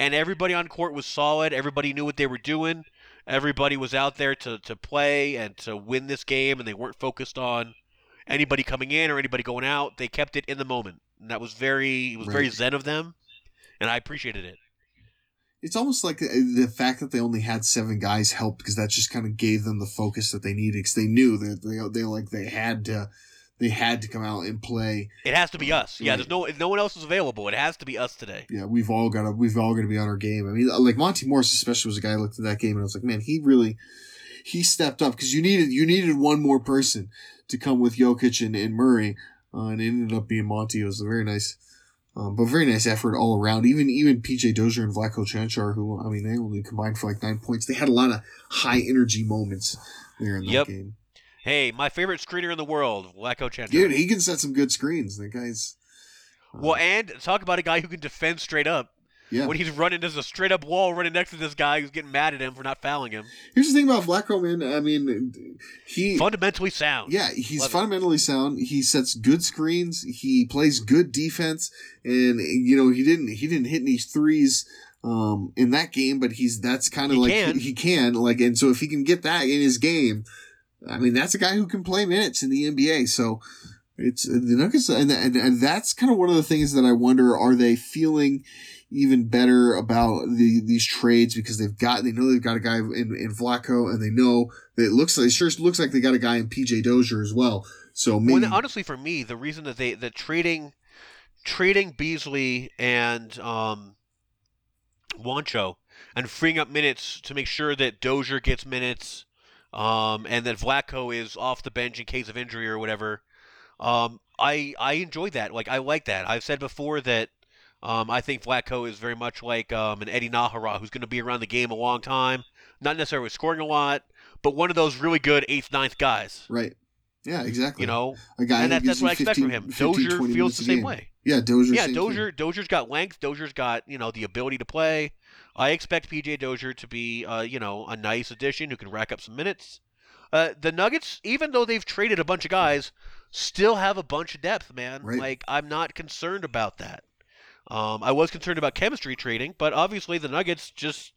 And everybody on court was solid. Everybody knew what they were doing. Everybody was out there to, to play and to win this game, and they weren't focused on anybody coming in or anybody going out. They kept it in the moment. And that was very it was right. very zen of them, and I appreciated it. It's almost like the fact that they only had seven guys helped because that just kind of gave them the focus that they needed because they knew that they they like they had to They had to come out and play. It has to be us. Yeah, right. there's no no one else is available. It has to be us today. Yeah, we've all got to we've all got to be on our game. I mean, like Monty Morris especially was a guy I looked at that game and I was like, man, he really he stepped up because you needed you needed one more person to come with Jokic and, and Murray, uh, and it ended up being Monty. It was a very nice, um, but very nice effort all around. Even even P J. Dozier and Vlatko Čančar, who I mean, they only combined for like nine points. They had a lot of high energy moments there in that yep. game. Hey, my favorite screener in the world, Vlatko Čančar. Dude, he can set some good screens. That guy's Well, and talk about a guy who can defend straight up. Yeah. When he's running, there's a straight up wall running next to this guy who's getting mad at him for not fouling him. Here's the thing about Vlatko, man. I mean, he fundamentally sound. Yeah, he's Love fundamentally it. sound. He sets good screens. He plays good defense, and you know he didn't he didn't hit any threes um, in that game, but he's that's kind of like can. He, he can like, and so if he can get that in his game, I mean that's a guy who can play minutes in the N B A. So. It's the Nuggets, and, and, and that's kind of one of the things that I wonder: are they feeling even better about the these trades because they've got they know they've got a guy in in Vlatko, and they know that it looks like it sure looks like they got a guy in P J. Dozier as well. So maybe well, honestly, for me, the reason that they the trading trading Beasley and um, Juancho and freeing up minutes to make sure that Dozier gets minutes, um, and that Vlatko is off the bench in case of injury or whatever. Um, I I enjoy that. Like I like that. I've said before that um, I think Vlatko is very much like um, an Eddie Nahara who's going to be around the game a long time, not necessarily scoring a lot, but one of those really good eighth, ninth guys. Right. Yeah. Exactly. You know, a guy and that, that's what I expect fifteen, from him. fifteen, Dozier feels the same way. Yeah. Dozier. Yeah. Dozier. Thing. Dozier's got length. Dozier's got you know the ability to play. I expect P J Dozier to be uh, you know a nice addition who can rack up some minutes. Uh, the Nuggets, even though they've traded a bunch of guys. Still have a bunch of depth, man. Right. Like, I'm not concerned about that. Um, I was concerned about chemistry trading, but obviously the Nuggets just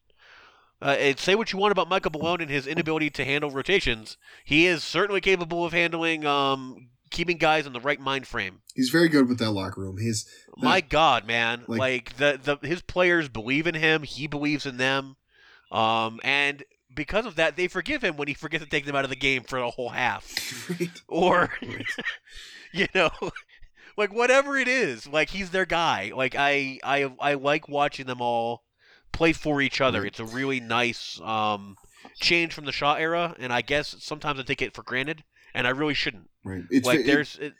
uh, – say what you want about Michael Malone and his inability to handle rotations. He is certainly capable of handling um, – keeping guys in the right mind frame. He's very good with that locker room. He's that, My God, man. Like, like the, the his players believe in him. He believes in them. Um, and – Because of that, they forgive him when he forgets to take them out of the game for a whole half. Right. Or, you know, like whatever it is, like he's their guy. Like I, I, I like watching them all play for each other. It's a really nice um, change from the Shaw era, and I guess sometimes I take it for granted, and I really shouldn't. Right. It's, like it, there's it,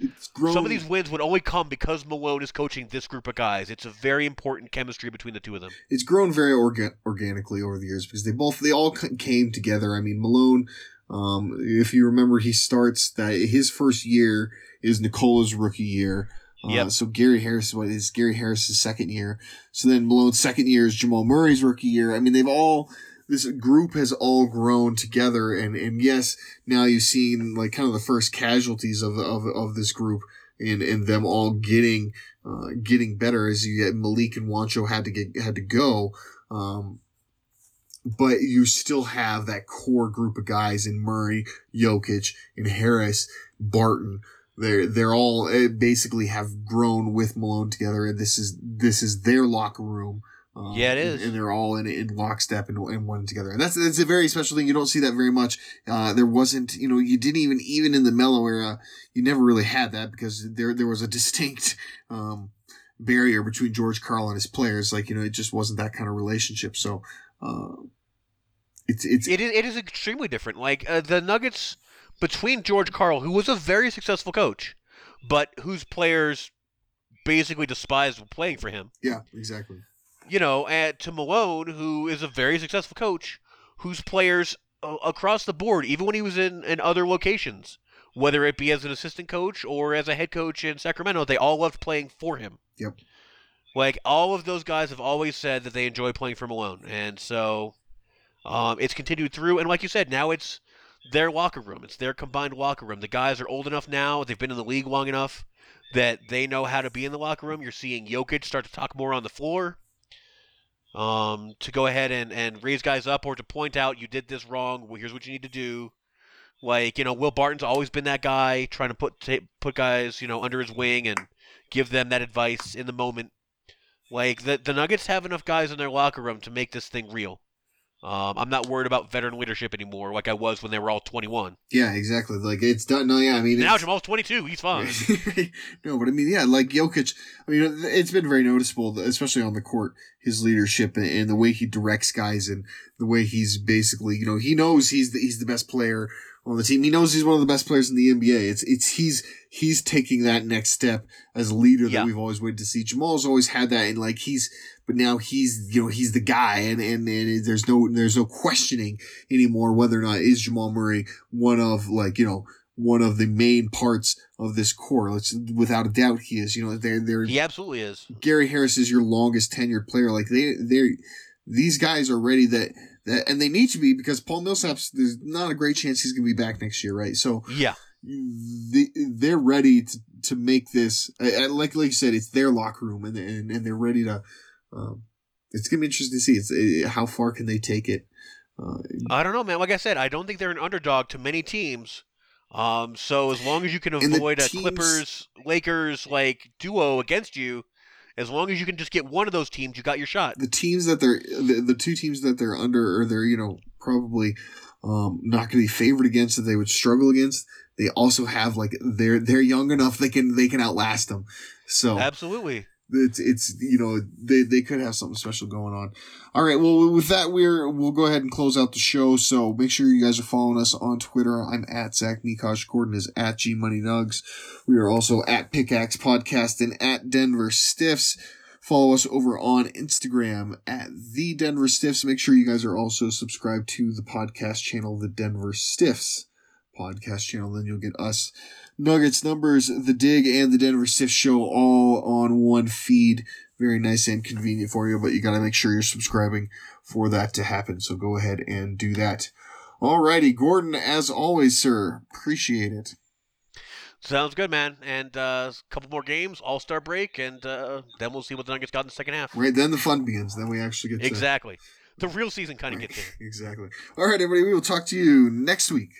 it's grown. Some of these wins would only come because Malone is coaching this group of guys. It's a very important chemistry between the two of them. It's grown very orga- organically over the years because they both they all came together. I mean, Malone, um, if you remember, he starts that his first year is Nikola's rookie year. Uh, yep. So Gary Harris what is Gary Harris's second year. So then Malone's second year is Jamal Murray's rookie year. I mean, they've all. This group has all grown together, and, and yes, now you've seen like kind of the first casualties of of of this group, and, and them all getting uh, getting better as you get Malik and Juancho had to get had to go, um, but you still have that core group of guys in Murray, Jokic, and Harris, Barton. They're they're all basically have grown with Malone together, and this is this is their locker room. Um, yeah, it is. And, and they're all in in lockstep and, and one together. And that's, that's a very special thing. You don't see that very much. Uh, there wasn't, you know, you didn't even, even in the Melo era, you never really had that because there, there was a distinct, um, barrier between George Karl and his players. Like, you know, it just wasn't that kind of relationship. So, uh, it's, it's, it is, it is extremely different. Like, uh, the Nuggets between George Karl, who was a very successful coach, but whose players basically despised playing for him. Yeah, exactly. You know, and to Malone, who is a very successful coach, whose players uh, across the board, even when he was in, in other locations, whether it be as an assistant coach or as a head coach in Sacramento, they all loved playing for him. Yep. Like, all of those guys have always said that they enjoy playing for Malone. And so um, it's continued through. And like you said, now it's their locker room. It's their combined locker room. The guys are old enough now. They've been in the league long enough that they know how to be in the locker room. You're seeing Jokic start to talk more on the floor. Um, to go ahead and, and raise guys up or to point out, you did this wrong, well, here's what you need to do. Like, you know, Will Barton's always been that guy trying to put t- put guys, you know, under his wing and give them that advice in the moment. Like, the, the Nuggets have enough guys in their locker room to make this thing real. Um, I'm not worried about veteran leadership anymore like I was when they were all twenty-one. Yeah, exactly. Like, it's done. No, yeah, I mean... Now Jamal's twenty-two. He's fine. No, but I mean, yeah, like Jokic, I mean, it's been very noticeable, especially on the court. His leadership and, and the way he directs guys and the way he's basically, you know, he knows he's the, he's the best player on the team. He knows he's one of the best players in the N B A. It's, it's, he's, he's taking that next step as a leader yeah. that we've always waited to see. Jamal's always had that. And like he's, but now he's, you know, he's the guy and, and, and there's no, there's no questioning anymore whether or not is Jamal Murray one of like, you know, one of the main parts of this core. Let's, without a doubt, he is. You know, they're they're he absolutely is. Gary Harris is your longest tenured player. Like they they these guys are ready that. And they need to be, because Paul Millsap's, there's not a great chance he's going to be back next year, right? So yeah, they, they're ready to, to make this. Like like you said, it's their locker room, and and, and they're ready to. Um, it's going to be interesting to see it's, it, how far can they take it. Uh, I don't know, man. Like I said, I don't think they're an underdog to many teams. Um, so as long as you can avoid a teams, Clippers, Lakers like duo against you. As long as you can just get one of those teams, you got your shot. The teams that they're the, the two teams that they're under, or they're, you know, probably um, not going to be favored against, that they would struggle against. They also have, like, they're they're young enough they can they can outlast them. So absolutely, it's it's you know they they could have something special going on. All right, well, with that we're we'll go ahead and close out the show. So make sure you guys are following us on Twitter. I'm at Zach Mikash. Gordon is at G Money Nugs. We are also at Pickaxe Podcast and at Denver Stiffs. Follow us over on Instagram at The Denver Stiffs. Make sure you guys are also subscribed to the podcast channel, The Denver Stiffs podcast channel. Then you'll get us, Nuggets, Numbers, The Dig, and The Denver Stiffs Show all on one feed. Very nice and convenient for you, but you got to make sure you're subscribing for that to happen. So go ahead and do that. Alrighty, Gordon, as always, sir, appreciate it. Sounds good, man. And uh, a couple more games, All-Star break, and uh, then we'll see what the Nuggets got in the second half. Right, then the fun begins. Then we actually get to... Exactly. The real season kind of right. gets in. Exactly. All right, everybody, we will talk to you next week.